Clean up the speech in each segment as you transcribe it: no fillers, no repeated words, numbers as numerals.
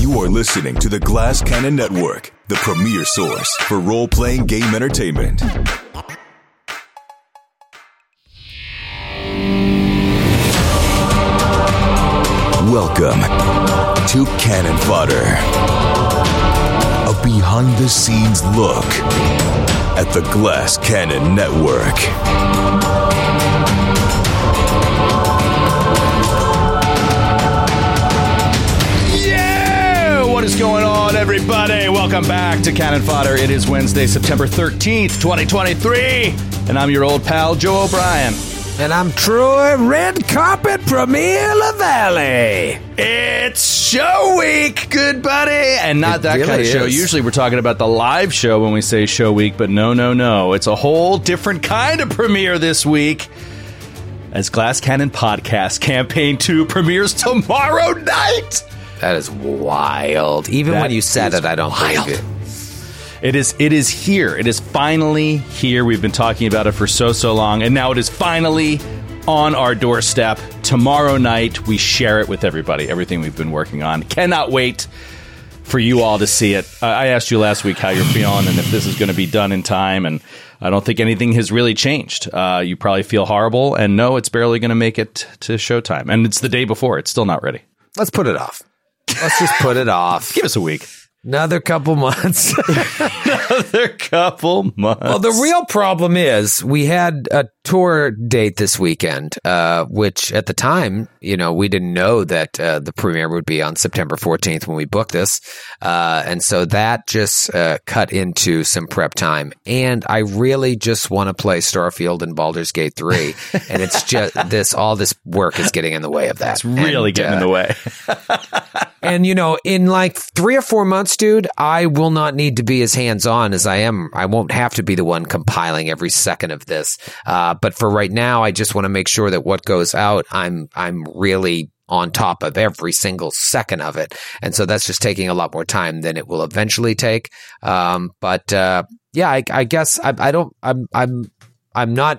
You are listening to the Glass Cannon Network, the premier source for role-playing game entertainment. Welcome to Cannon Fodder, a behind-the-scenes look at the Glass Cannon Network. What is going on, everybody? Welcome back to Cannon Fodder. It is Wednesday, September 13th, 2023, and I'm your old pal, Joe O'Brien. And I'm Troy Red Carpet Premier La Valley. It's show week, good buddy. And not that really kind of show. Usually we're talking about the live show when we say show week, but no. It's a whole different kind of premiere this week, as Glass Cannon Podcast Campaign 2 premieres tomorrow night. That is wild. Even when you said it, I don't believe it. It is here. It is finally here. We've been talking about it for so long, and now it is finally on our doorstep. Tomorrow night, we share it with everybody, everything we've been working on. Cannot wait for you all to see it. I asked you last week how you're feeling and if this is going to be done in time, and I don't think anything has really changed. You probably feel horrible, and no, it's barely going to make it to showtime. And it's the day before. It's still not ready. Let's put it off. Let's just put it off. Give us a week. Another couple months. Well, the real problem is we had a tour date this weekend, which at the time, we didn't know that the premiere would be on September 14th when we booked this. And so that just cut into some prep time. And I really just want to play Starfield and Baldur's Gate 3. And it's just all this work is getting in the way of that. It's really getting in the way. And, in like 3 or 4 months, dude, I will not need to be as hands-on as I am. I won't have to be the one compiling every second of this. But for right now, I just want to make sure that what goes out, I'm really on top of every single second of it. And so that's just taking a lot more time than it will eventually take. I'm not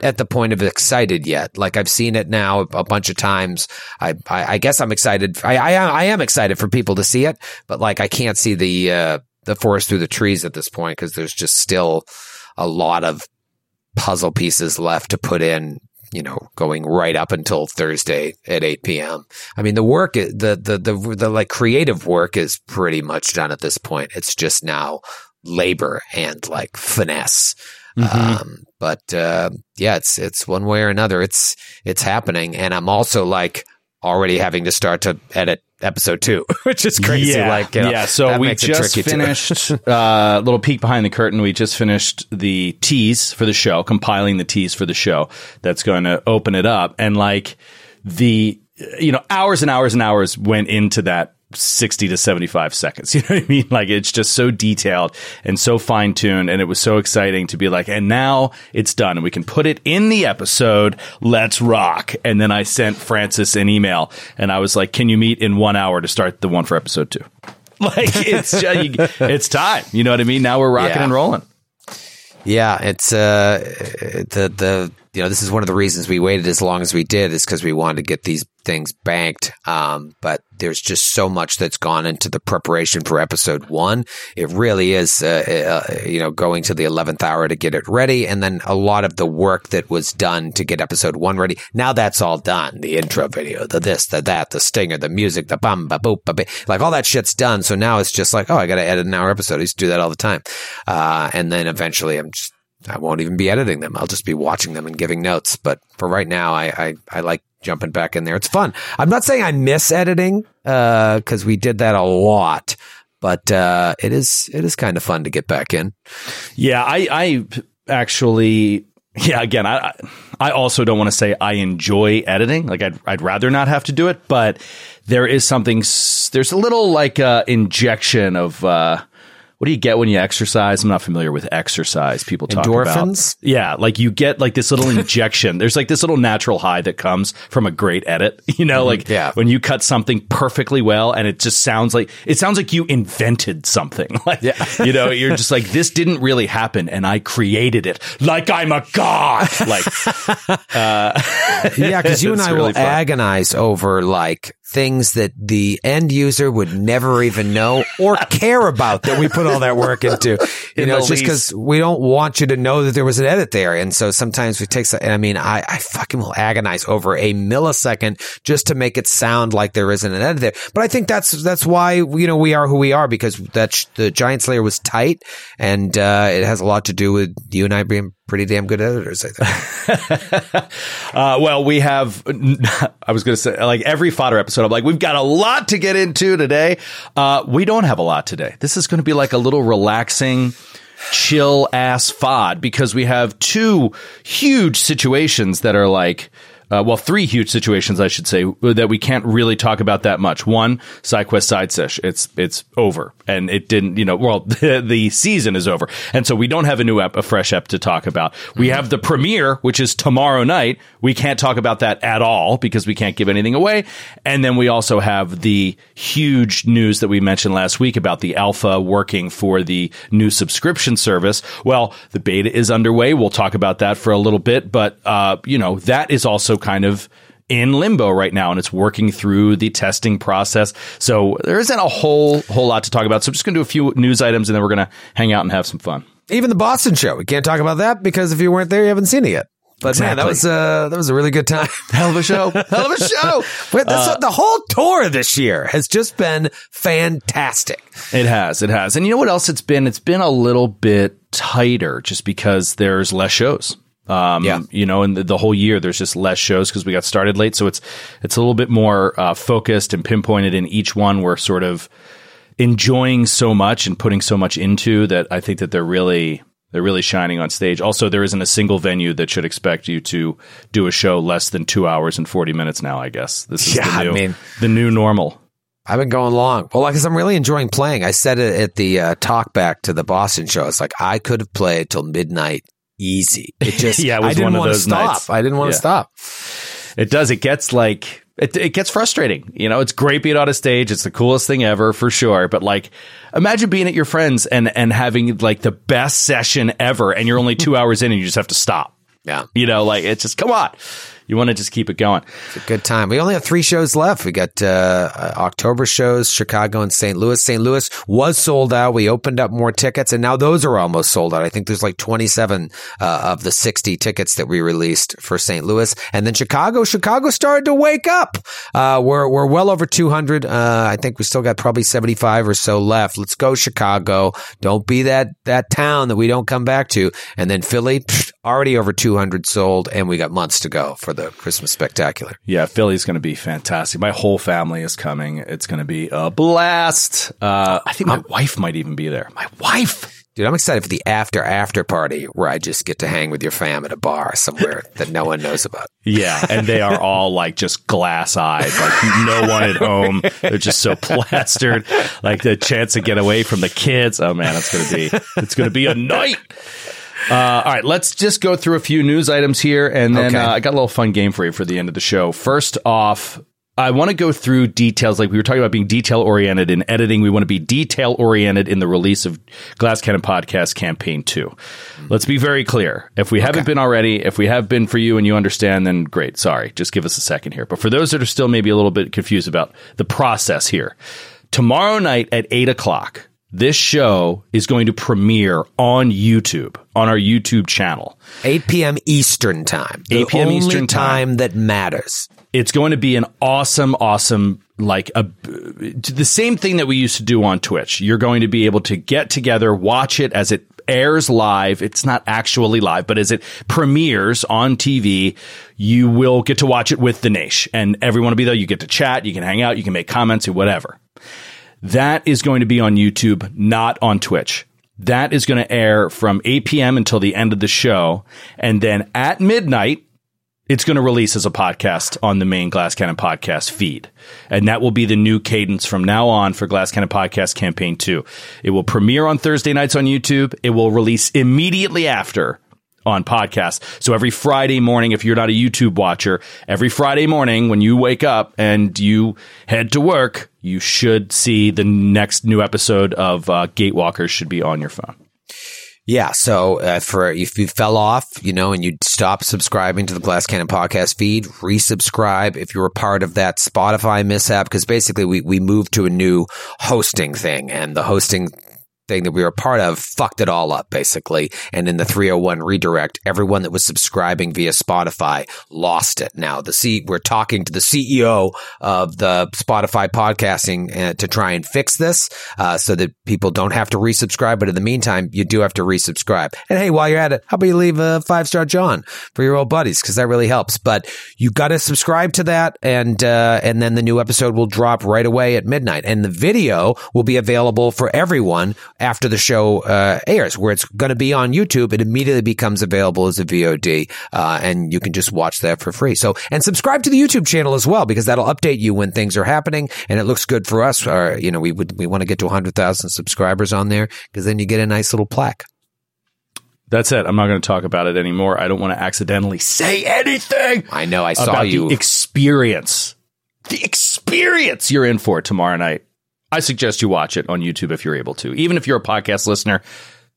at the point of excited yet. Like, I've seen it now a bunch of times. I guess I'm excited. I am excited for people to see it, but like, I can't see the forest through the trees at this point, because there's just still a lot of puzzle pieces left to put in, going right up until Thursday at 8 p.m. I mean, the work, the like creative work is pretty much done at this point. It's just now labor and like finesse. Mm-hmm. It's one way or another. It's happening, and I'm also like already having to start to edit episode 2, which is crazy. Yeah, so we just finished a little peek behind the curtain. We just finished the tease for the show, compiling the tease for the show that's going to open it up, and like the hours and hours and hours went into that 60 to 75 seconds. You know what I mean? Like, it's just so detailed and so fine tuned. And it was so exciting to be like, and now it's done and we can put it in the episode. Let's rock. And then I sent Francis an email and I was like, can you meet in 1 hour to start the one for episode 2? Like, it's time. You know what I mean? Now we're rocking and rolling. Yeah. It's this is one of the reasons we waited as long as we did, is because we wanted to get these things banked. But there's just so much that's gone into the preparation for episode 1. It really is, going to the 11th hour to get it ready. And then a lot of the work that was done to get episode 1 ready, now that's all done. The intro video, the this, the that, the stinger, the music, the bum, ba, boop, ba, ba, like all that shit's done. So now it's just like, oh, I got to edit an hour episode. I used to do that all the time. And then eventually I won't even be editing them. I'll just be watching them and giving notes. But for right now, I like jumping back in there. It's fun. I'm not saying I miss editing, because we did that a lot, but it is kind of fun to get back in. Yeah, I also don't want to say I enjoy editing. Like, I'd rather not have to do it, but there is something, there's a little like injection of, what do you get when you exercise? I'm not familiar with exercise. People talk about endorphins. Yeah. Like you get like this little injection. There's like this little natural high that comes from a great edit, you know, like when you cut something perfectly well and it just sounds like, it sounds like you invented something. Like, you know, you're just like, this didn't really happen and I created it like I'm a god. Like, yeah. Cause you and I really will agonize over like things that the end user would never even know or care about that we put all that work into, you know, it's just because we don't want you to know that there was an edit there. And so sometimes we take, I mean, I fucking will agonize over a millisecond just to make it sound like there isn't an edit there. But I think that's why, you know, we are who we are, because that's the Giant Slayer was tight, and it has a lot to do with you and I being pretty damn good editors, I think. Well, we have, I was going to say, like every fodder episode, I'm like, we've got a lot to get into today. We don't have a lot today. This is going to be like a little relaxing, chill ass fod, because we have two huge situations that are like, well, three huge situations, I should say, that we can't really talk about that much. One, SideQuest Sidesesh, it's over, and it didn't, you know, well, the season is over, and so we don't have a new ep, a fresh ep to talk about. We have the premiere, which is tomorrow night. We can't talk about that at all because we can't give anything away. And then we also have the huge news that we mentioned last week about the alpha working for the new subscription service. Well, the beta is underway. We'll talk about that for a little bit, but you know, that is also kind of in limbo right now, and it's working through the testing process. So there isn't a whole lot to talk about. So I'm just going to do a few news items, and then we're going to hang out and have some fun. Even the Boston show, we can't talk about that because if you weren't there, you haven't seen it yet. But exactly. Man, that was a really good time. Hell of a show. Hell of a show. The whole tour this year has just been fantastic. It has. It has. And you know what else it's been? It's been a little bit tighter just because there's less shows. You know, and the whole year there's just less shows because we got started late. So it's a little bit more focused and pinpointed in each one. We're sort of enjoying so much and putting so much into that. I think that they're really shining on stage. Also, there isn't a single venue that should expect you to do a show less than 2 hours and 40 minutes now, I guess. This is the new normal. I've been going long. Well, because I'm really enjoying playing. I said it at the talk back to the Boston show. It's like I could have played till midnight. Easy. It just, yeah, it was one of those nights. I didn't want to stop. It does. It gets like, it gets frustrating. You know, it's great being on a stage. It's the coolest thing ever for sure. But like, imagine being at your friends and having like the best session ever. And you're only 2 hours in and you just have to stop. Yeah. You know, like it's just, come on. You want to just keep it going. It's a good time. We only have 3 shows left. We got October shows, Chicago and St. Louis. St. Louis was sold out. We opened up more tickets, and now those are almost sold out. I think there's like 27 of the 60 tickets that we released for St. Louis. And then Chicago started to wake up. We're well over 200. I think we still got probably 75 or so left. Let's go, Chicago. Don't be that town that we don't come back to. And then Philly, already over 200 sold, and we got months to go for the Christmas Spectacular. Yeah, Philly's going to be fantastic. My whole family is coming. It's going to be a blast. I think my wife might even be there. My wife! Dude, I'm excited for the after party where I just get to hang with your fam at a bar somewhere that no one knows about. Yeah, and they are all like just glass-eyed, like no one at home. They're just so plastered. Like the chance to get away from the kids. Oh man, it's going to be a night. All right, let's just go through a few news items here, and then I got a little fun game for you for the end of the show. First off, I want to go through details. Like we were talking about being detail-oriented in editing. We want to be detail-oriented in the release of Glass Cannon Podcast Campaign 2. Let's be very clear. If we haven't been already, if we have been for you and you understand, then great. Sorry, just give us a second here. But for those that are still maybe a little bit confused about the process here, tomorrow night at 8 o'clock, this show is going to premiere on YouTube, on our YouTube channel. 8 p.m. Eastern time. 8 p.m. Eastern time that matters. It's going to be an awesome, like the same thing that we used to do on Twitch. You're going to be able to get together, watch it as it airs live. It's not actually live, but as it premieres on TV, you will get to watch it with the Nash. And everyone will be there. You get to chat. You can hang out. You can make comments or whatever. That is going to be on YouTube, not on Twitch. That is going to air from 8 p.m. until the end of the show. And then at midnight, it's going to release as a podcast on the main Glass Cannon Podcast feed. And that will be the new cadence from now on for Glass Cannon Podcast Campaign 2. It will premiere on Thursday nights on YouTube. It will release immediately after on podcast. So every Friday morning, if you're not a YouTube watcher, every Friday morning when you wake up and you head to work, you should see the next new episode of Gatewalkers should be on your phone. Yeah, so for if you fell off, you know, and you stopped subscribing to the Glass Cannon Podcast feed, resubscribe if you were part of that Spotify mishap, because basically we moved to a new hosting thing, and the hosting thing that we were a part of fucked it all up, basically. And in the 301 redirect, everyone that was subscribing via Spotify lost it. Now, we're talking to the CEO of the Spotify podcasting to try and fix this so that people don't have to resubscribe. But in the meantime, you do have to resubscribe. And hey, while you're at it, how about you leave a 5-star John for your old buddies, because that really helps. But you got to subscribe to that, and then the new episode will drop right away at midnight. And the video will be available for everyone after the show airs, where it's going to be on YouTube. It immediately becomes available as a VOD, and you can just watch that for free. So, and subscribe to the YouTube channel as well, because that'll update you when things are happening, and it looks good for us. Or, you know, we want to get to 100,000 subscribers on there, because then you get a nice little plaque. That's it. I'm not going to talk about it anymore. I don't want to accidentally say anything. I know. I saw you. The experience you're in for tomorrow night. I suggest you watch it on YouTube if you're able to. Even if you're a podcast listener,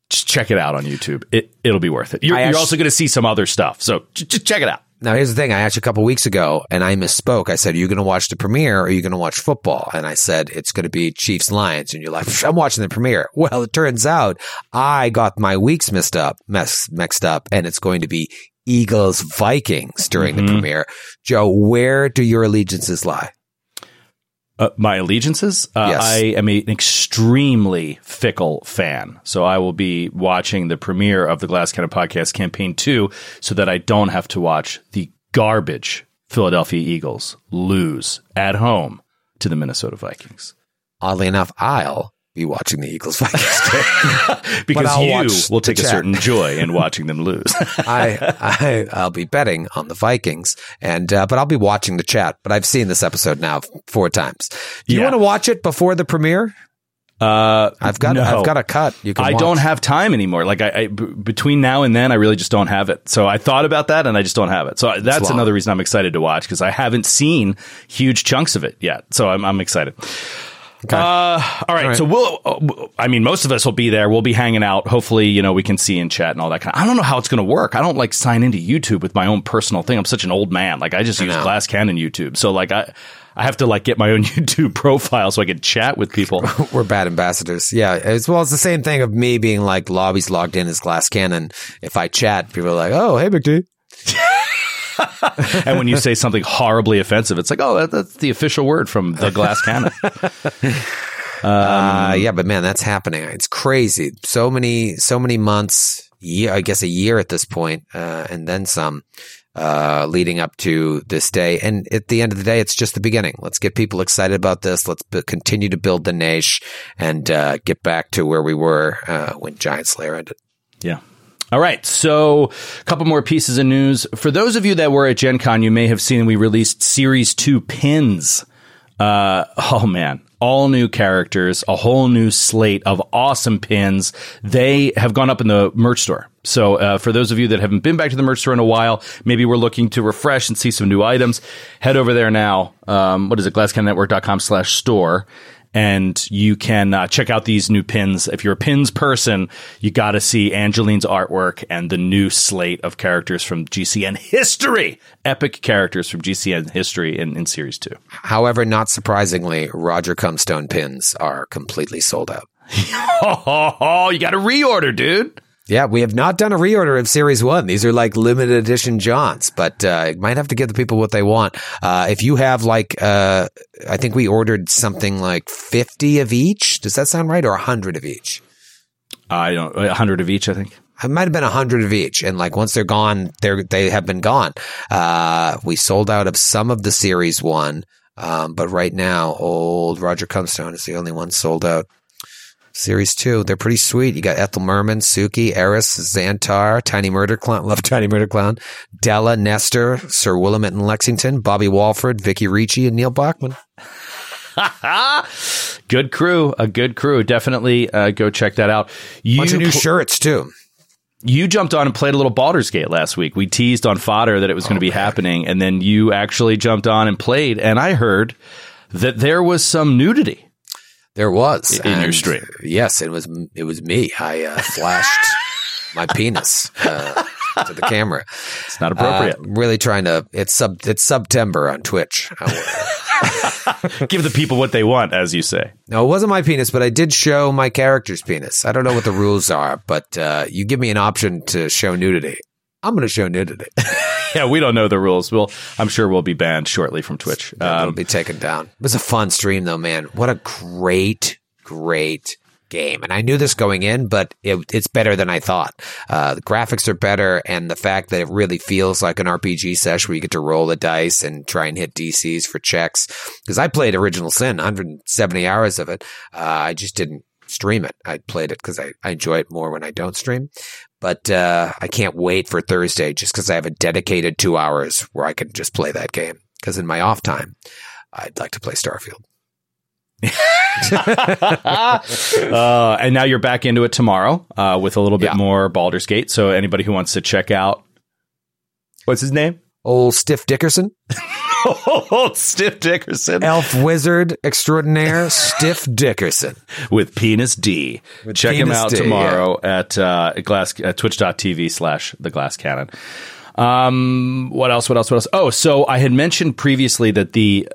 just check it out on YouTube. It'll be worth it. You're also going to see some other stuff. So just check it out. Now, here's the thing. I asked you a couple weeks ago, and I misspoke. I said, are you going to watch the premiere, or are you going to watch football? And I said, it's going to be Chiefs-Lions. And you're like, I'm watching the premiere. Well, it turns out I got my weeks mixed up, and it's going to be Eagles-Vikings during the premiere. Joe, where do your allegiances lie? My allegiances? Yes. I am an extremely fickle fan. So I will be watching the premiere of the Glass Cannon Podcast Campaign 2 so that I don't have to watch the garbage Philadelphia Eagles lose at home to the Minnesota Vikings. Oddly enough, I'll be watching the Eagles Vikings because you will take a certain joy in watching them lose. I'll be betting on the Vikings, and but I'll be watching the chat. But I've seen this episode now 4 times. Do you want to watch it before the premiere? I've got a cut. I don't have time anymore. Like between now and then, I really just don't have it. So I thought about that, and I just don't have it. So that's another reason I'm excited to watch, because I haven't seen huge chunks of it yet. So I'm excited. Okay. All right. So most of us will be there. We'll be hanging out. Hopefully, you know, we can see in chat and all that kind of, I don't know how it's going to work. I don't like sign into YouTube with my own personal thing. I'm such an old man. Like I just use Glass Cannon YouTube. So like I have to like get my own YouTube profile so I can chat with people. We're bad ambassadors. Yeah. As well as the same thing of me being like lobbies logged in as Glass Cannon. If I chat, people are like, oh, hey, big dude. And when you say something horribly offensive, it's like, oh, that's the official word from the Glass Cannon. Yeah, but man, that's happening. It's crazy. So many months, year, I guess a year at this point, and then some leading up to this day. And at the end of the day, it's just the beginning. Let's get people excited about this. Let's continue to build the niche and get back to where we were when Giant Slayer ended. Yeah. All right, so a couple more pieces of news. For those of you that were at Gen Con, you may have seen we released Series 2 pins. Oh, man. All new characters, a whole new slate of awesome pins. They have gone up in the merch store. So for those of you that haven't been back to the merch store in a while, maybe we're looking to refresh and see some new items. Head over there now. What is it? glasscannonnetwork.com/store. And you can check out these new pins. If you're a pins person, you got to see Angeline's artwork and the new slate of characters from GCN history. Epic characters from GCN history in Series 2. However, not surprisingly, Roger Cumbstone pins are completely sold out. Oh, you got to reorder, dude. Yeah, we have not done a reorder of Series 1. These are like limited edition Johns, but it might have to give the people what they want. If you have like, I think we ordered something like 50 of each. Does that sound right? Or 100 of each? 100 of each, I think. It might have been 100 of each. And like once they're gone, they have been gone. We sold out of some of the Series 1, but right now, old Roger Cumbstone is the only one sold out. Series 2. They're pretty sweet. You got Ethel Merman, Suki, Eris, Xantar, Tiny Murder Clown. Love Tiny Murder Clown. Della, Nestor, Sir Willamette and Lexington, Bobby Walford, Vicky Ricci, and Neil Bachman. Good crew. A good crew. Definitely go check that out. Bunch of new shirts, too. You jumped on and played a little Baldur's Gate last week. We teased on fodder that it was going to be happening, and then you actually jumped on and played, and I heard that there was some nudity. There was. In your stream. Yes, it was me. I flashed my penis to the camera. It's not appropriate. Really trying to – it's September on Twitch. Give the people what they want, as you say. No, it wasn't my penis, but I did show my character's penis. I don't know what the rules are, but you give me an option to show nudity. I'm going to show nudity. Yeah, we don't know the rules. I'm sure we'll be banned shortly from Twitch. It'll be taken down. It was a fun stream, though, man. What a great, great game. And I knew this going in, but it's better than I thought. The graphics are better, and the fact that it really feels like an RPG sesh where you get to roll the dice and try and hit DCs for checks. Because I played Original Sin, 170 hours of it. I just didn't stream it. I played it because I enjoy it more when I don't stream. But I can't wait for Thursday just because I have a dedicated 2 hours where I can just play that game. Because in my off time, I'd like to play Starfield. And now you're back into it tomorrow with a little bit more Baldur's Gate. So anybody who wants to check out, what's his name? Old Stiff Dickerson. Old Stiff Dickerson. Elf wizard extraordinaire Stiff Dickerson. With Penis D. With check Penis him out D, tomorrow at twitch.tv/theglasscannon. What else? Oh, so I had mentioned previously that the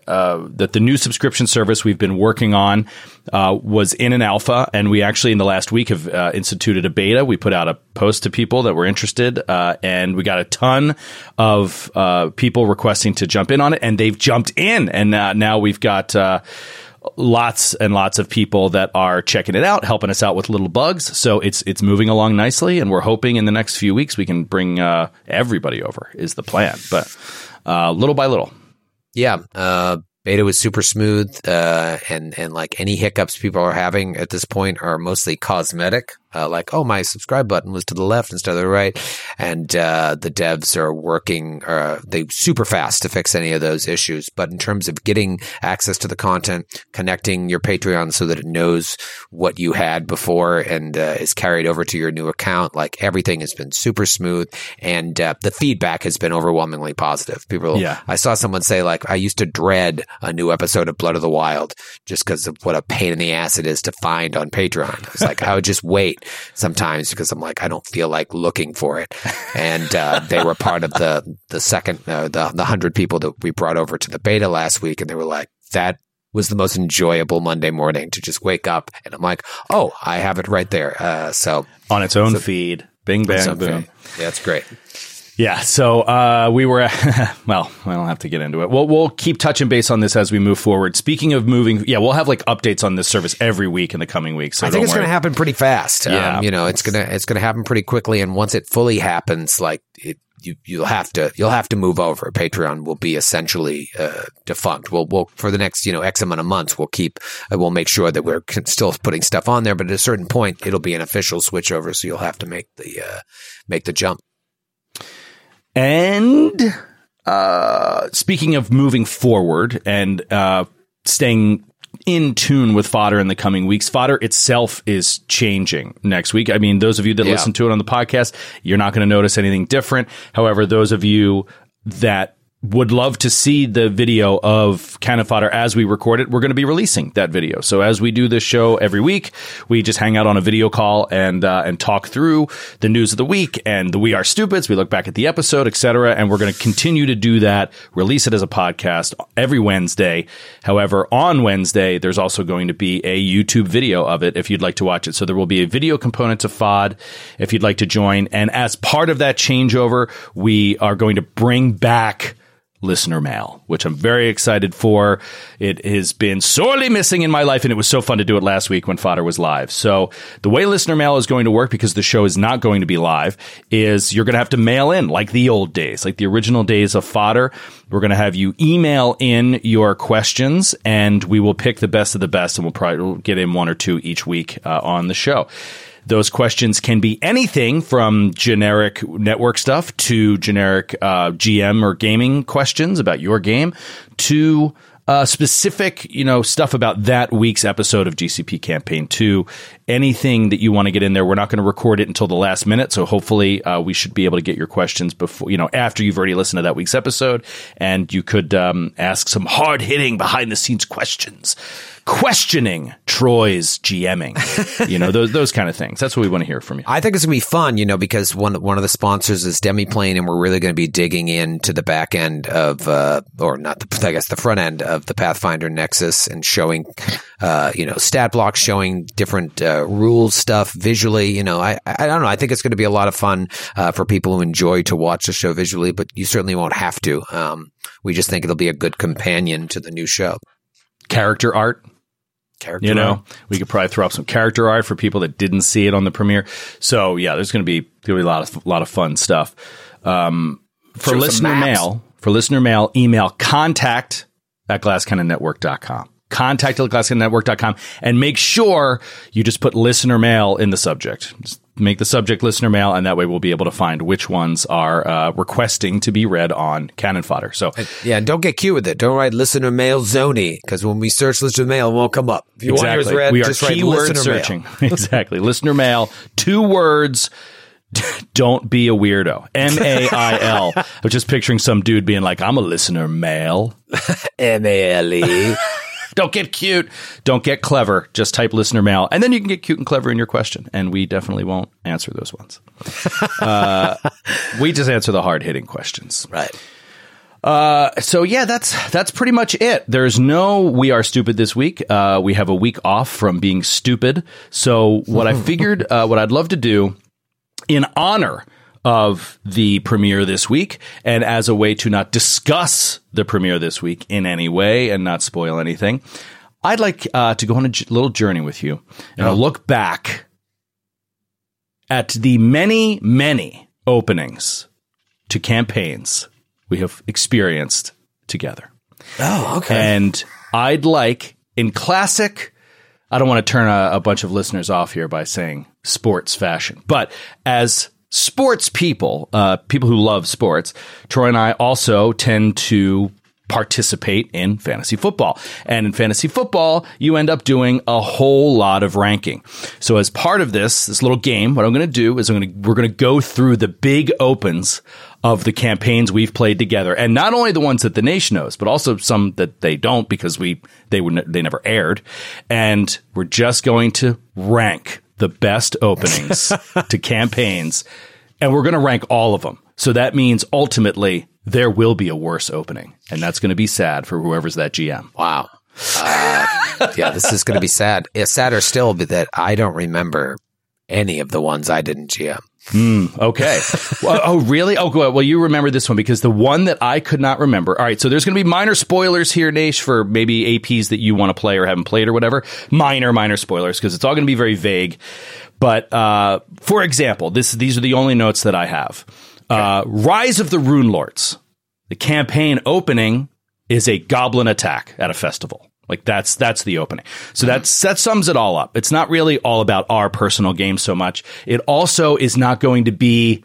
new subscription service we've been working on was in an alpha, and we actually in the last week have instituted a beta. We put out a post to people that were interested, and we got a ton of people requesting to jump in on it, and they've jumped in, and now we've got lots and lots of people that are checking it out, helping us out with little bugs. So it's moving along nicely, and we're hoping in the next few weeks we can bring everybody over is the plan, but little by little. Yeah. Beta was super smooth, and like any hiccups people are having at this point are mostly cosmetic, like, oh, my subscribe button was to the left instead of the right, and the devs are working they super fast to fix any of those issues. But in terms of getting access to the content, connecting your Patreon so that it knows what you had before and is carried over to your new account, like everything has been super smooth, and the feedback has been overwhelmingly positive. People, yeah. I saw someone say, like, I used to dread a new episode of Blood of the Wild just because of what a pain in the ass it is to find on Patreon. It's like, I would just wait sometimes because I'm like, I don't feel like looking for it. And they were part of the second, the 100 people that we brought over to the beta last week. And they were like, that was the most enjoyable Monday morning to just wake up. And I'm like, oh, I have it right there. So on its own feed, bing, bang, boom. Yeah, it's great. Yeah, so we were – well, I don't have to get into it. We'll keep touching base on this as we move forward. Speaking of moving – yeah, we'll have like updates on this service every week in the coming weeks. So I think it's going to happen pretty fast. Yeah. It's going to happen pretty quickly, and once it fully happens, like you'll have to move over. Patreon will be essentially defunct. We'll for the next X amount of months we'll make sure that we're still putting stuff on there, but at a certain point it'll be an official switchover, so you'll have to make the jump. And speaking of moving forward and staying in tune with fodder in the coming weeks, fodder itself is changing next week. I mean, those of you that listen to it on the podcast, you're not going to notice anything different. However, those of you that would love to see the video of Cannon Fodder as we record it, we're going to be releasing that video. So as we do this show every week, we just hang out on a video call and talk through the news of the week and the We Are Stupids. We look back at the episode, etc. And we're going to continue to do that, release it as a podcast every Wednesday. However, on Wednesday, there's also going to be a YouTube video of it if you'd like to watch it. So there will be a video component to FOD if you'd like to join. And as part of that changeover, we are going to bring back listener mail, which I'm very excited for. It has been sorely missing in my life, and it was so fun to do it last week when Fodder was live. So the way listener mail is going to work, because the show is not going to be live, is you're going to have to mail in like the old days, like the original days of Fodder. We're going to have you email in your questions, and we will pick the best of the best, and we'll probably get in one or two each week on the show. Those questions can be anything from generic network stuff to generic GM or gaming questions about your game to specific, stuff about that week's episode of GCP Campaign 2. Anything that you want to get in there. We're not going to record it until the last minute, so hopefully we should be able to get your questions before, after you've already listened to that week's episode, and you could ask some hard-hitting, behind-the-scenes questions, questioning Troy's GMing, those kind of things. That's what we want to hear from you. I think it's going to be fun, because one of the sponsors is Demiplane, and we're really going to be digging into the back end of, the front end of the Pathfinder Nexus, and showing, stat blocks, showing different rule stuff visually. I don't know. I think it's going to be a lot of fun for people who enjoy to watch the show visually, but you certainly won't have to. We just think it'll be a good companion to the new show. Character art. We could probably throw up some character art for people that didn't see it on the premiere. So yeah, there's going to be a lot of fun stuff. For listener mail, email contact@glasscannonnetwork.com. Contact@glasscannonnetwork.com, and make sure you just put listener mail in the subject. Just make the subject listener mail, and that way we'll be able to find which ones are requesting to be read on Cannon Fodder. So yeah, and don't get cute with it. Don't write listener mail zony, because when we search listener mail, it won't come up. If you want yours read, we just write listener searching. Mail. Exactly, listener mail, 2 words. Don't be a weirdo. MAIL. I was just picturing some dude being like, "I'm a listener mail." MALE. Don't get cute. Don't get clever. Just type listener mail. And then you can get cute and clever in your question. And we definitely won't answer those ones. We just answer the hard-hitting questions. Right. So yeah, that's pretty much it. There's no We Are Stupid this week. We have a week off from being stupid. So what I figured, what I'd love to do in honor of the premiere this week, and as a way to not discuss the premiere this week in any way and not spoil anything, I'd like to go on a little journey with you and I'll look back at the many, many openings to campaigns we have experienced together. Oh, okay. And I'd like, in classic, I don't want to turn a bunch of listeners off here by saying sports fashion, but as sports people, people who love sports, Troy and I also tend to participate in fantasy football. And in fantasy football, you end up doing a whole lot of ranking. So as part of this little game, what I'm going to do is we're going to go through the big opens of the campaigns we've played together. And not only the ones that the nation knows, but also some that they don't, because they never aired. And we're just going to rank the best openings to campaigns, and we're going to rank all of them. So that means ultimately there will be a worse opening, and that's going to be sad for whoever's that GM. Wow. Yeah, this is going to be sad. It's sadder still that I don't remember any of the ones I didn't GM. Okay. Oh, really? Oh, well, you remember this one, because the one that I could not remember. All right. So there's going to be minor spoilers here, Nash, for maybe APs that you want to play or haven't played or whatever. Minor spoilers, because it's all going to be very vague. But for example, these are the only notes that I have. Okay. Rise of the Rune Lords. The campaign opening is a goblin attack at a festival. Like that's the opening. So that sums it all up. It's not really all about our personal game so much. It also is not going to be,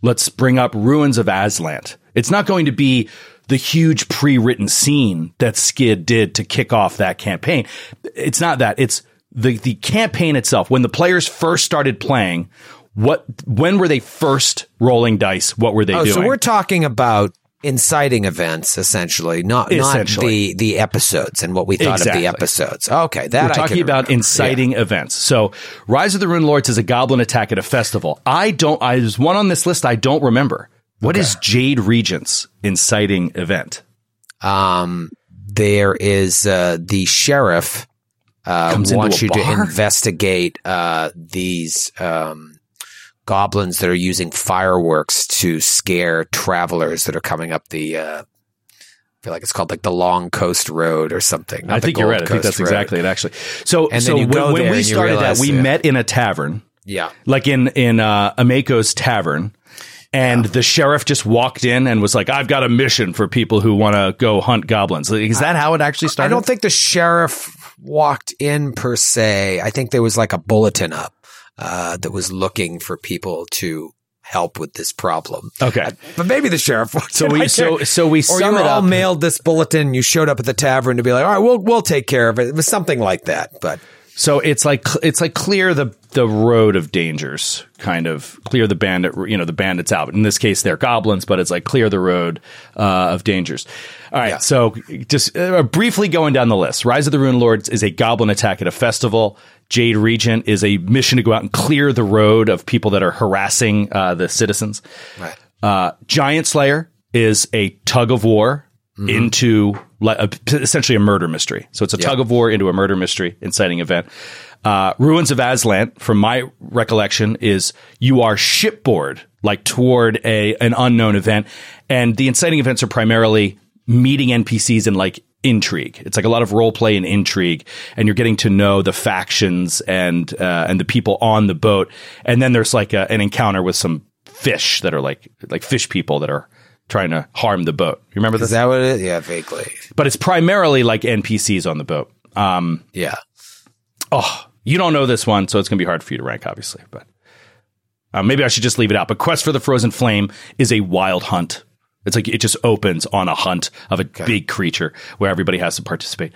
let's bring up Ruins of Azlant. It's not going to be the huge pre-written scene that Skid did to kick off that campaign. It's not that. It's the campaign itself. When the players first started playing, when were they first rolling dice? What were they doing? So we're talking about inciting events, essentially, not the episodes and what we thought of the episodes. Okay, we're talking about inciting events. So, Rise of the Rune Lords is a goblin attack at a festival. There's one on this list I don't remember. What is Jade Regent's inciting event? There is the sheriff wants you to investigate these. Goblins that are using fireworks to scare travelers that are coming up the I feel like it's called like the Long Coast Road or something. I think you're right. I think that's exactly it, actually. So when we started that, we met in a tavern. Yeah. Like in Ameko's tavern. And the sheriff just walked in and was like, I've got a mission for people who want to go hunt goblins. Is that how it actually started? I don't think the sheriff walked in per se. I think there was like a bulletin up that was looking for people to help with this problem. Okay. But maybe the sheriff walked in. So we sum it up. Or you all mailed this bulletin. You showed up at the tavern to be like, all right, we'll take care of it. It was something like that, but. So it's like clear the road of dangers, kind of clear the bandit, the bandits out. In this case, they're goblins, but it's like clear the road of dangers. All right. Yeah. So just briefly going down the list. Rise of the Rune Lords is a goblin attack at a festival. Jade Regent is a mission to go out and clear the road of people that are harassing the citizens. Right. Giant Slayer is a tug of war into essentially a murder mystery. So it's a tug of war into a murder mystery inciting event. Runes of Azlant, from my recollection, is you are shipboard, like toward an unknown event. And the inciting events are primarily meeting NPCs and like intrigue. It's like a lot of role play and intrigue. And you're getting to know the factions and the people on the boat. And then there's like an encounter with some fish that are like fish people that are trying to harm the boat. You remember this? Is that what it is? Yeah, vaguely. But it's primarily like NPCs on the boat. Yeah. Oh, you don't know this one, so it's going to be hard for you to rank, obviously. But maybe I should just leave it out. But Quest for the Frozen Flame is a wild hunt. It's like it just opens on a hunt of a big creature where everybody has to participate.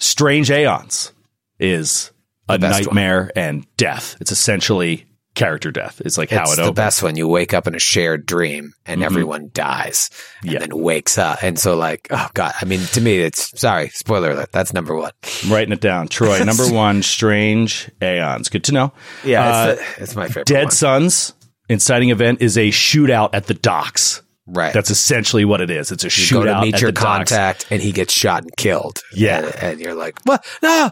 Strange Aeons is a nightmare and death. It's essentially character death is like how it's it opens. The best when you wake up in a shared dream and everyone dies and then wakes up. And so like, oh God, I mean, to me, spoiler alert. That's number one. I'm writing it down. Troy, number one, Strange Aeons. Good to know. Yeah. It's my favorite. Dead Suns, inciting event, is a shootout at the docks. Right. That's essentially what it is. It's a shootout. You go to meet at your contact and he gets shot and killed. Yeah. And you're like, what? No.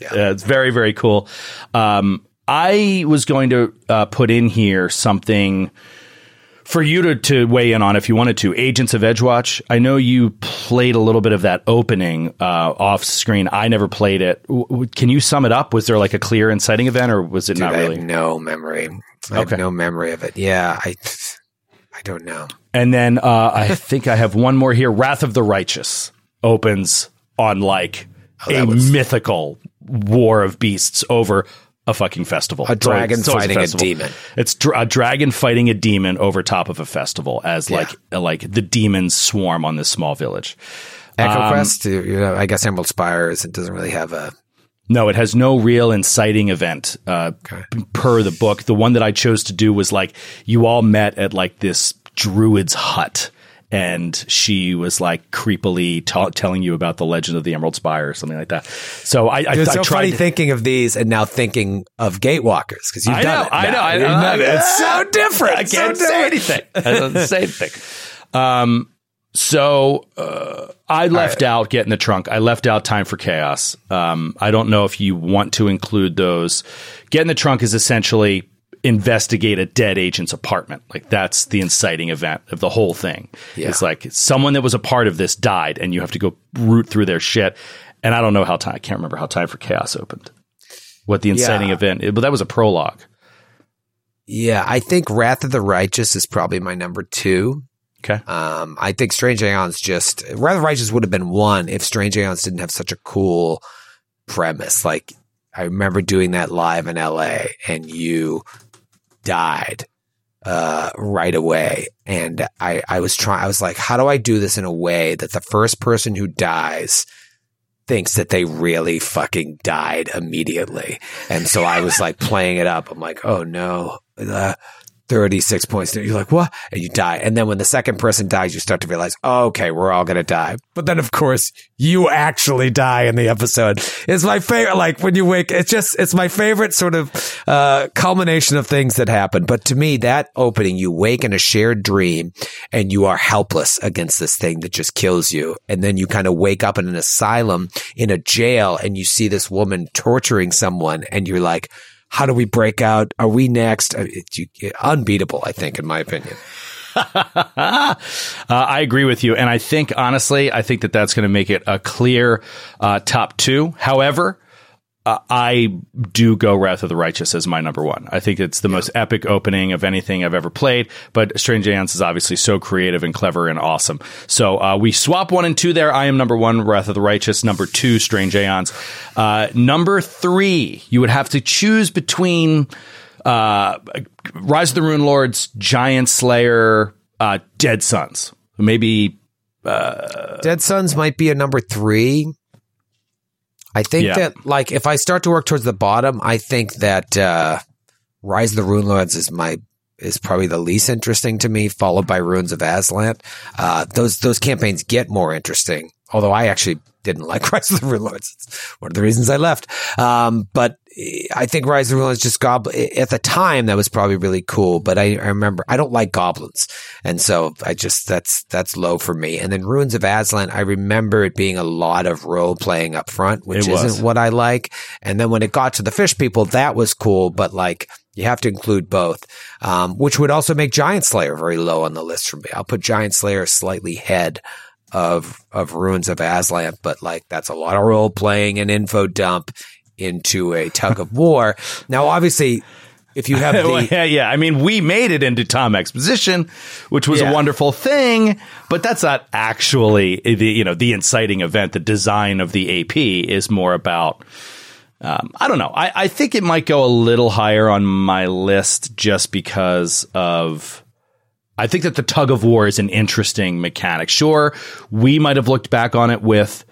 Yeah. It's very, very cool. I was going to put in here something for you to weigh in on if you wanted to. Agents of Edgewatch. I know you played a little bit of that opening off screen. I never played it. Can you sum it up? Was there like a clear inciting event or was it not really? I have no memory. I have no memory of it. Yeah, I don't know. And then I think I have one more here. Wrath of the Righteous opens on like a mythical war of beasts over a fucking festival. A dragon fighting a demon. It's a dragon fighting a demon over top of a festival as like the demons swarm on this small village. EchoQuest, I guess Emerald Spires, it doesn't really have a... No, it has no real inciting event per the book. The one that I chose to do was like, you all met at like this druid's hut. And she was like creepily telling you about the legend of the Emerald Spire or something like that. So I tried thinking of these and now thinking of Gatewalkers because you've done it. I know. It's so different. I can't say anything. It's the same thing. So I left out Get in the Trunk. I left out Time for Chaos. I don't know if you want to include those. Get in the Trunk is essentially investigate a dead agent's apartment. Like that's the inciting event of the whole thing. Yeah. It's like someone that was a part of this died and you have to go root through their shit. And I don't know how I can't remember how Time for Chaos opened, what the inciting event is, but that was a prologue. Yeah. I think Wrath of the Righteous is probably my number two. Okay. I think Strange Aeons Wrath of the Righteous would have been one if Strange Aeons didn't have such a cool premise. Like I remember doing that live in LA and you died right away, and I was like how do I do this in a way that the first person who dies thinks that they really fucking died immediately? And so I was like playing it up. I'm like, oh no, 36 points. You're like, what? And you die. And then when the second person dies, you start to realize, oh, okay, we're all going to die. But then, of course, you actually die in the episode. It's my favorite. Like when you wake, it's my favorite sort of culmination of things that happen. But to me, that opening, you wake in a shared dream and you are helpless against this thing that just kills you. And then you kind of wake up in an asylum in a jail and you see this woman torturing someone and you're like, how do we break out? Are we next? Unbeatable, I think, in my opinion. I agree with you. And I think, honestly, I think that that's going to make it a clear top two. However, I do go Wrath of the Righteous as my number one. I think it's the most epic opening of anything I've ever played, but Strange Aeons is obviously so creative and clever and awesome. So we swap 1 and 2 there. I am number one, Wrath of the Righteous. Number two, Strange Aeons. Number three, you would have to choose between Rise of the Rune Lords, Giant Slayer, Dead Suns. Maybe Dead Suns might be a number three. I think that, like, if I start to work towards the bottom, I think that Rise of the Rune Lords is probably the least interesting to me, followed by Runes of Azlant. Those campaigns get more interesting, although I actually didn't like Rise of the Rune Lords. It's one of the reasons I left. But I think Rise of the Rune Lords just at the time, that was probably really cool. But I remember I don't like goblins, and so I just that's low for me. And then Runes of Azlant, I remember it being a lot of role playing up front, which isn't what I like. And then when it got to the fish people, that was cool, but like you have to include both, which would also make Giant Slayer very low on the list for me. I'll put Giant Slayer slightly ahead of Ruins of Azlant, but like that's a lot of role playing and info dump into a tug of war. Now, obviously, if you have the I mean, we made it into Tom Exposition, which was a wonderful thing, but that's not actually the inciting event. The design of the AP is more about I don't know. I think it might go a little higher on my list just because of I think that the tug of war is an interesting mechanic. Sure, we might have looked back on it with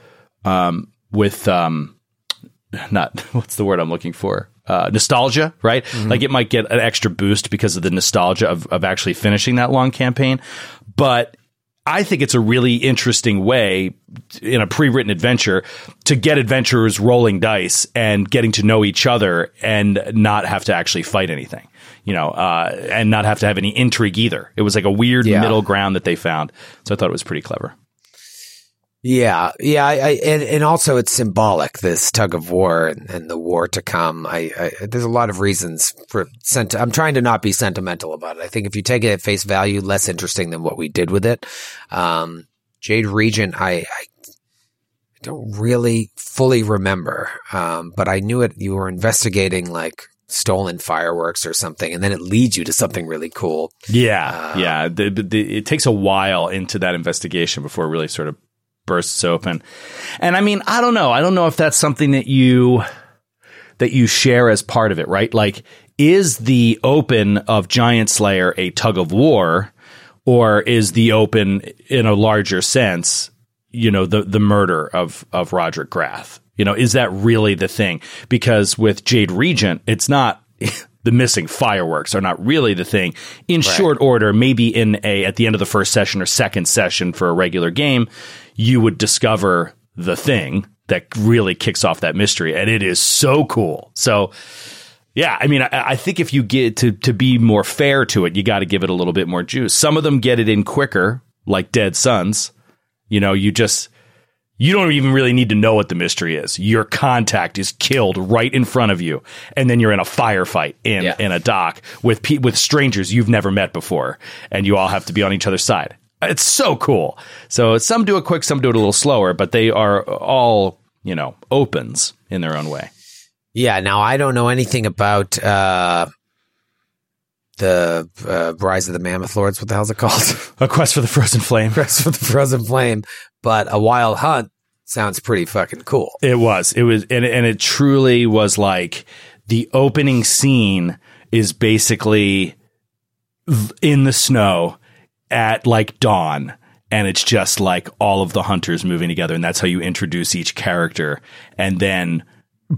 not what's the word I'm looking for? Nostalgia, right? Mm-hmm. Like it might get an extra boost because of the nostalgia of actually finishing that long campaign. But I think it's a really interesting way in a pre-written adventure to get adventurers rolling dice and getting to know each other and not have to actually fight anything, and not have to have any intrigue either. It was like a weird middle ground that they found. So I thought it was pretty clever. Yeah. Yeah. And also it's symbolic, this tug of war and the war to come. I there's a lot of reasons for I'm trying to not be sentimental about it. I think if you take it at face value, less interesting than what we did with it. Jade Regent, I don't really fully remember. But I knew it. You were investigating like stolen fireworks or something, and then it leads you to something really cool. Yeah. Yeah. It takes a while into that investigation before it really sort of bursts open. And I mean, I don't know if that's something that you share as part of it, right? Like, is the open of Giant Slayer a tug of war, or is the open in a larger sense, the murder of Roger Grath? Is that really the thing? Because with Jade Regent, it's not the missing fireworks are not really the thing in short order. Maybe at the end of the first session or second session for a regular game, you would discover the thing that really kicks off that mystery. And it is so cool. So yeah, I mean, I think if you get to be more fair to it, you got to give it a little bit more juice. Some of them get it in quicker, like Dead Suns. You don't even really need to know what the mystery is. Your contact is killed right in front of you, and then you're in a firefight in a dock with strangers you've never met before, and you all have to be on each other's side. It's so cool. So some do it quick, some do it a little slower, but they are all, opens in their own way. Yeah. Now, I don't know anything about the Rise of the Mammoth Lords. What the hell's it called? A Quest for the Frozen Flame. Quest for the Frozen Flame. But a Wild Hunt sounds pretty fucking cool. It was. And it truly was like the opening scene is basically in the snow at like dawn, and it's just like all of the hunters moving together, and that's how you introduce each character. And then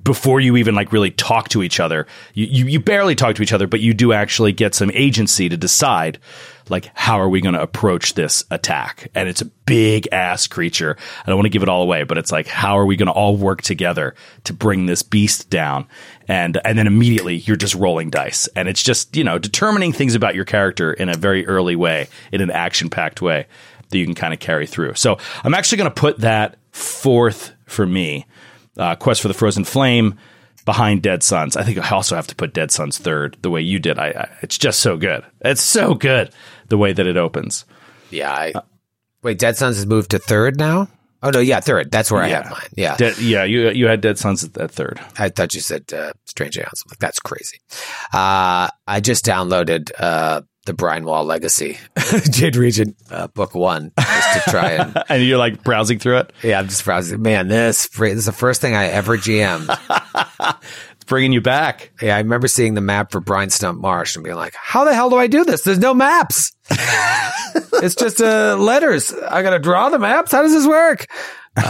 before you even like really talk to each other, you barely talk to each other, but you do actually get some agency to decide like, how are we going to approach this attack? And it's a big ass creature. I don't want to give it all away, but it's like, how are we going to all work together to bring this beast down? And then immediately you're just rolling dice, and it's just, determining things about your character in a very early way, in an action packed way that you can kind of carry through. So I'm actually going to put that fourth for me, Quest for the Frozen Flame, behind Dead Suns. I think I also have to put Dead Suns third, the way you did. It's just so good. It's so good the way that it opens. Yeah. Wait, Dead Suns has moved to third now? Oh, no, yeah, third. That's where I have mine. Yeah. You had Dead Suns at third. I thought you said Strange Aeons. I'm like, that's crazy. I just downloaded The Brine Wall Legacy, Jade Regent, book one, just to try and... And you're like browsing through it? Yeah, I'm just browsing. Man, this is the first thing I ever GM'd. It's bringing you back. Yeah, I remember seeing the map for Brine Stump Marsh and being like, how the hell do I do this? There's no maps. It's just letters. I got to draw the maps? How does this work? But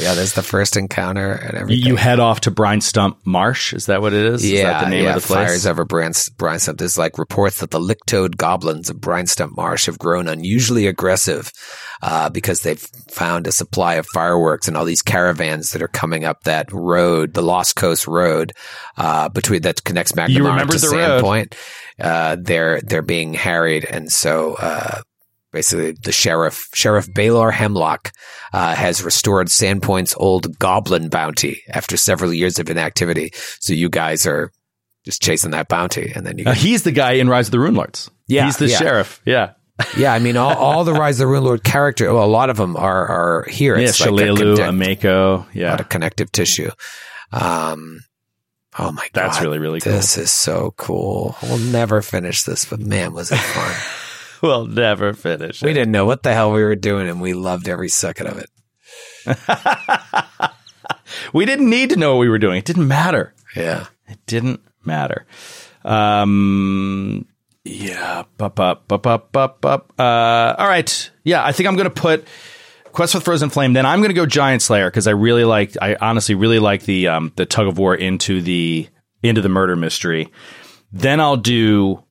yeah, that's the first encounter and everything. You head off to Brine Stump Marsh. Is that what it is? Yeah, is that the name of the place? Fires over Brine Stump. There's like reports that the lick-toed goblins of Brine Stump Marsh have grown unusually aggressive because they've found a supply of fireworks and all these caravans that are coming up that road, the Lost Coast Road, between that connects McNamara to Sandpoint. They're being harried, and so basically, the Sheriff Baylor Hemlock has restored Sandpoint's old goblin bounty after several years of inactivity. So you guys are just chasing that bounty, and then he's the guy in Rise of the Rune Lords. Yeah, he's the sheriff. Yeah, yeah. I mean, all the Rise of the Rune Lord character. Well, a lot of them are here. It's Shalelu, Ameko. Yeah, a lot of connective tissue. Oh my god, that's really cool. This is so cool. We'll never finish this, but man, was it fun. We'll never finish it. We didn't know what the hell we were doing, and we loved every second of it. We didn't need to know what we were doing. It didn't matter. Yeah. It didn't matter. Yeah. All right. Yeah, I think I'm going to put Quest for the Frozen Flame. Then I'm going to go Giant Slayer because I honestly really like the tug of war into the murder mystery. Then I'll do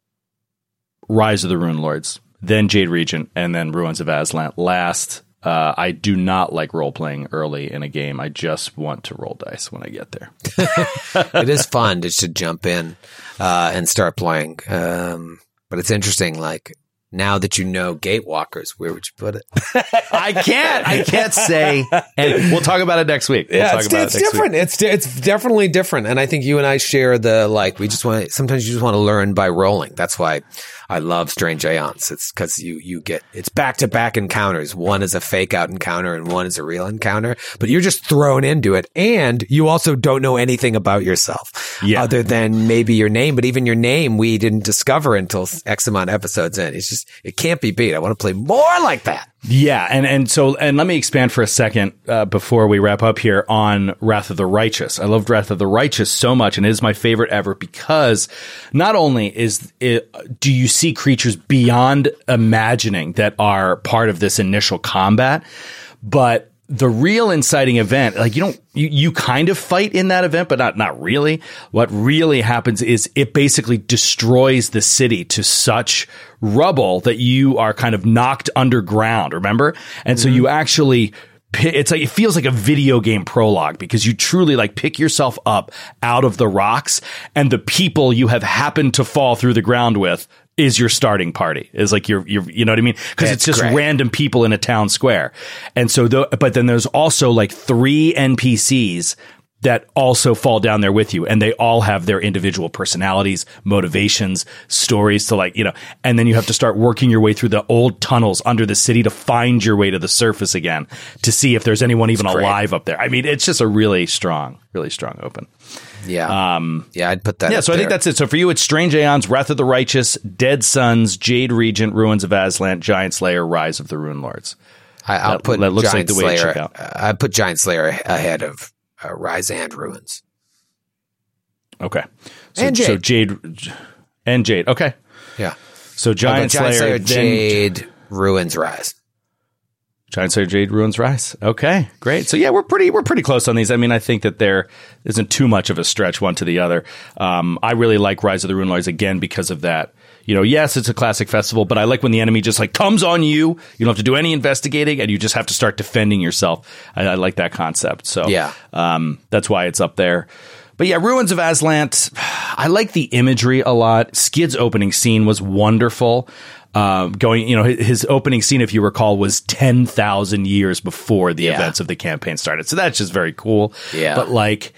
Rise of the Rune Lords, then Jade Regent, and then Ruins of Azlant. Last, I do not like role-playing early in a game. I just want to roll dice when I get there. It is fun just to jump in and start playing. But it's interesting, like, now that you know Gatewalkers, where would you put it? I can't say. And we'll talk about it next week. We'll talk about it next week. It's definitely different. And I think you and I share the, like, sometimes you just want to learn by rolling. That's why I love Strange Aeons. It's because you get, it's back-to-back encounters. One is a fake-out encounter and one is a real encounter. But you're just thrown into it. And you also don't know anything about yourself other than maybe your name. But even your name, we didn't discover until X amount of episodes in. It's just, it can't be beat. I want to play more like that. Yeah. And let me expand for a second before we wrap up here on Wrath of the Righteous. I loved Wrath of the Righteous so much, and it is my favorite ever because not only is it, do you see creatures beyond imagining that are part of this initial combat, but the real inciting event, like you kind of fight in that event, but not really. What really happens is it basically destroys the city to such rubble that you are kind of knocked underground, remember? And so you actually, it's like, it feels like a video game prologue because you truly like pick yourself up out of the rocks, and the people you have happened to fall through the ground with is your starting party, is like your you know what I mean? Because it's just random people in a town square. And so, but then there's also like 3 NPCs that also fall down there with you, and they all have their individual personalities, motivations, stories to, like, you know, and then you have to start working your way through the old tunnels under the city to find your way to the surface again to see if there's anyone even alive up there. I mean, it's just a really strong open. Yeah. I'd put that. Yeah. So I think that's it. So for you, it's Strange Aeons, Wrath of the Righteous, Dead Suns, Jade Regent, Ruins of Azlant, Giant Slayer, Rise of the Rune Lords. I put Giant Slayer ahead of Rise and Ruins. Okay. So Jade and Jade. Okay. Yeah. So Giant Slayer, Jade, Ruins, Rise. Giant Slayer, Jade, Ruins, Rise. Okay, great. So yeah, we're pretty close on these. I mean, I think that there isn't too much of a stretch one to the other. I really like Rise of the Rune Lords again because of that. You know, yes, it's a classic festival, but I like when the enemy just like comes on you. You don't have to do any investigating, and you just have to start defending yourself. I like that concept. So yeah, that's why it's up there. But yeah, Ruins of Azlant, I like the imagery a lot. Skid's opening scene was wonderful. Going, you know, his opening scene, if you recall, was 10,000 years before the events of the campaign started. So that's just very cool. Yeah. But like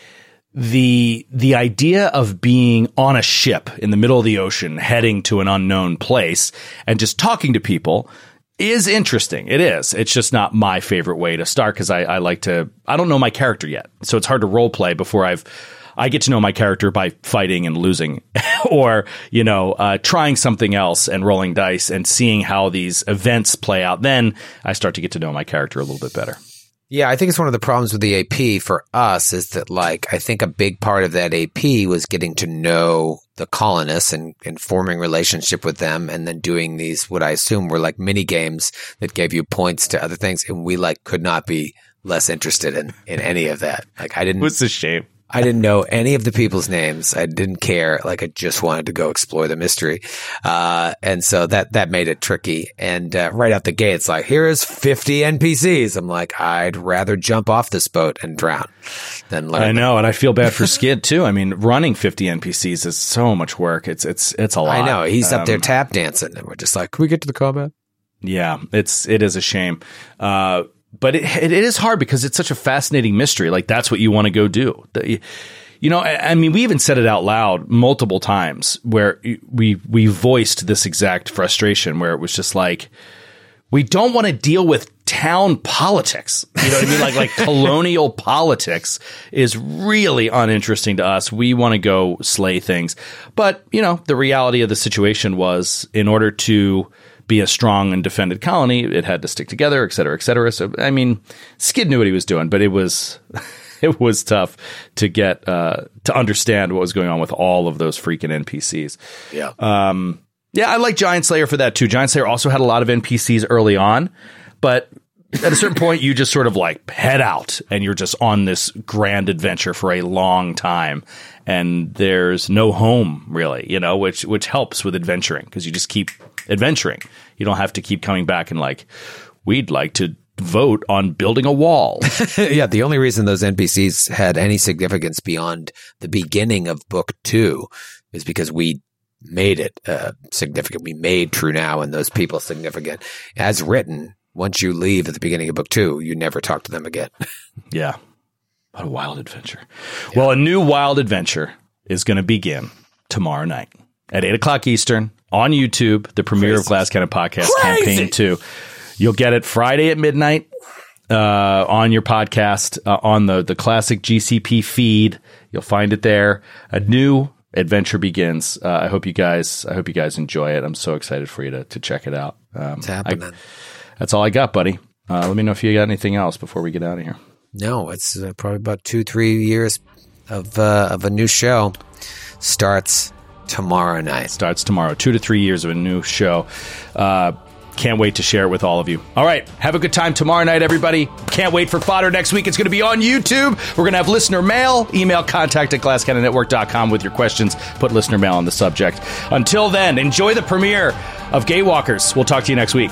the idea of being on a ship in the middle of the ocean, heading to an unknown place and just talking to people is interesting. It is. It's just not my favorite way to start because I like to, I don't know my character yet. So it's hard to role play before I get to know my character by fighting and losing or, you know, trying something else and rolling dice and seeing how these events play out. Then I start to get to know my character a little bit better. Yeah, I think it's one of the problems with the AP for us is that, like, I think a big part of that AP was getting to know the colonists and forming relationship with them and then doing these, what I assume were like mini games that gave you points to other things. And we like could not be less interested in any of that. Like I didn't. It's a shame. I didn't know any of the people's names. I didn't care. Like I just wanted to go explore the mystery. And so that made it tricky. And right out the gate, it's like, here is 50 NPCs. I'm like, I'd rather jump off this boat and drown than learn. I know. And I feel bad for Skid too. I mean, running 50 NPCs is so much work. It's a lot. I know. He's up there tap dancing and we're just like, can we get to the combat? Yeah. It is a shame. But it is hard because it's such a fascinating mystery. Like, that's what you want to go do. You know, I mean, we even said it out loud multiple times where we voiced this exact frustration where it was just like, we don't want to deal with town politics. You know what I mean? Like colonial politics is really uninteresting to us. We want to go slay things. But, you know, the reality of the situation was in order to be a strong and defended colony, it had to stick together, et cetera, et cetera. So, I mean, Skid knew what he was doing, but it was tough to get to understand what was going on with all of those freaking NPCs. Yeah. Yeah, I like Giant Slayer for that, too. Giant Slayer also had a lot of NPCs early on, but at a certain point, you just sort of like head out and you're just on this grand adventure for a long time. And there's no home, really, you know, which helps with adventuring because you just keep adventuring. You don't have to keep coming back and like, we'd like to vote on building a wall. Yeah, the only reason those NPCs had any significance beyond the beginning of book 2 is because we made it significant. We made True Now and those people significant as written. Once you leave at the beginning of book 2, you never talk to them again. Yeah. What a wild adventure. Yeah. Well, a new wild adventure is going to begin tomorrow night at 8 o'clock Eastern on YouTube, the premiere of Glass Cannon Podcast Campaign 2. You'll get it Friday at midnight on your podcast, on the classic GCP feed. You'll find it there. A new adventure begins. I hope you guys enjoy it. I'm so excited for you to check it out. It's happening. That's all I got, buddy. Let me know if you got anything else before we get out of here. No, it's probably about 2-3 years of a new show starts tomorrow night. 2 to 3 years of a new show. Can't wait to share it with all of you. All right. Have a good time tomorrow night, everybody. Can't wait for fodder next week. It's going to be on YouTube. We're going to have listener mail. Email contact@glasscannonnetwork.com with your questions. Put listener mail on the subject. Until then, enjoy the premiere of Gatewalkers. We'll talk to you next week.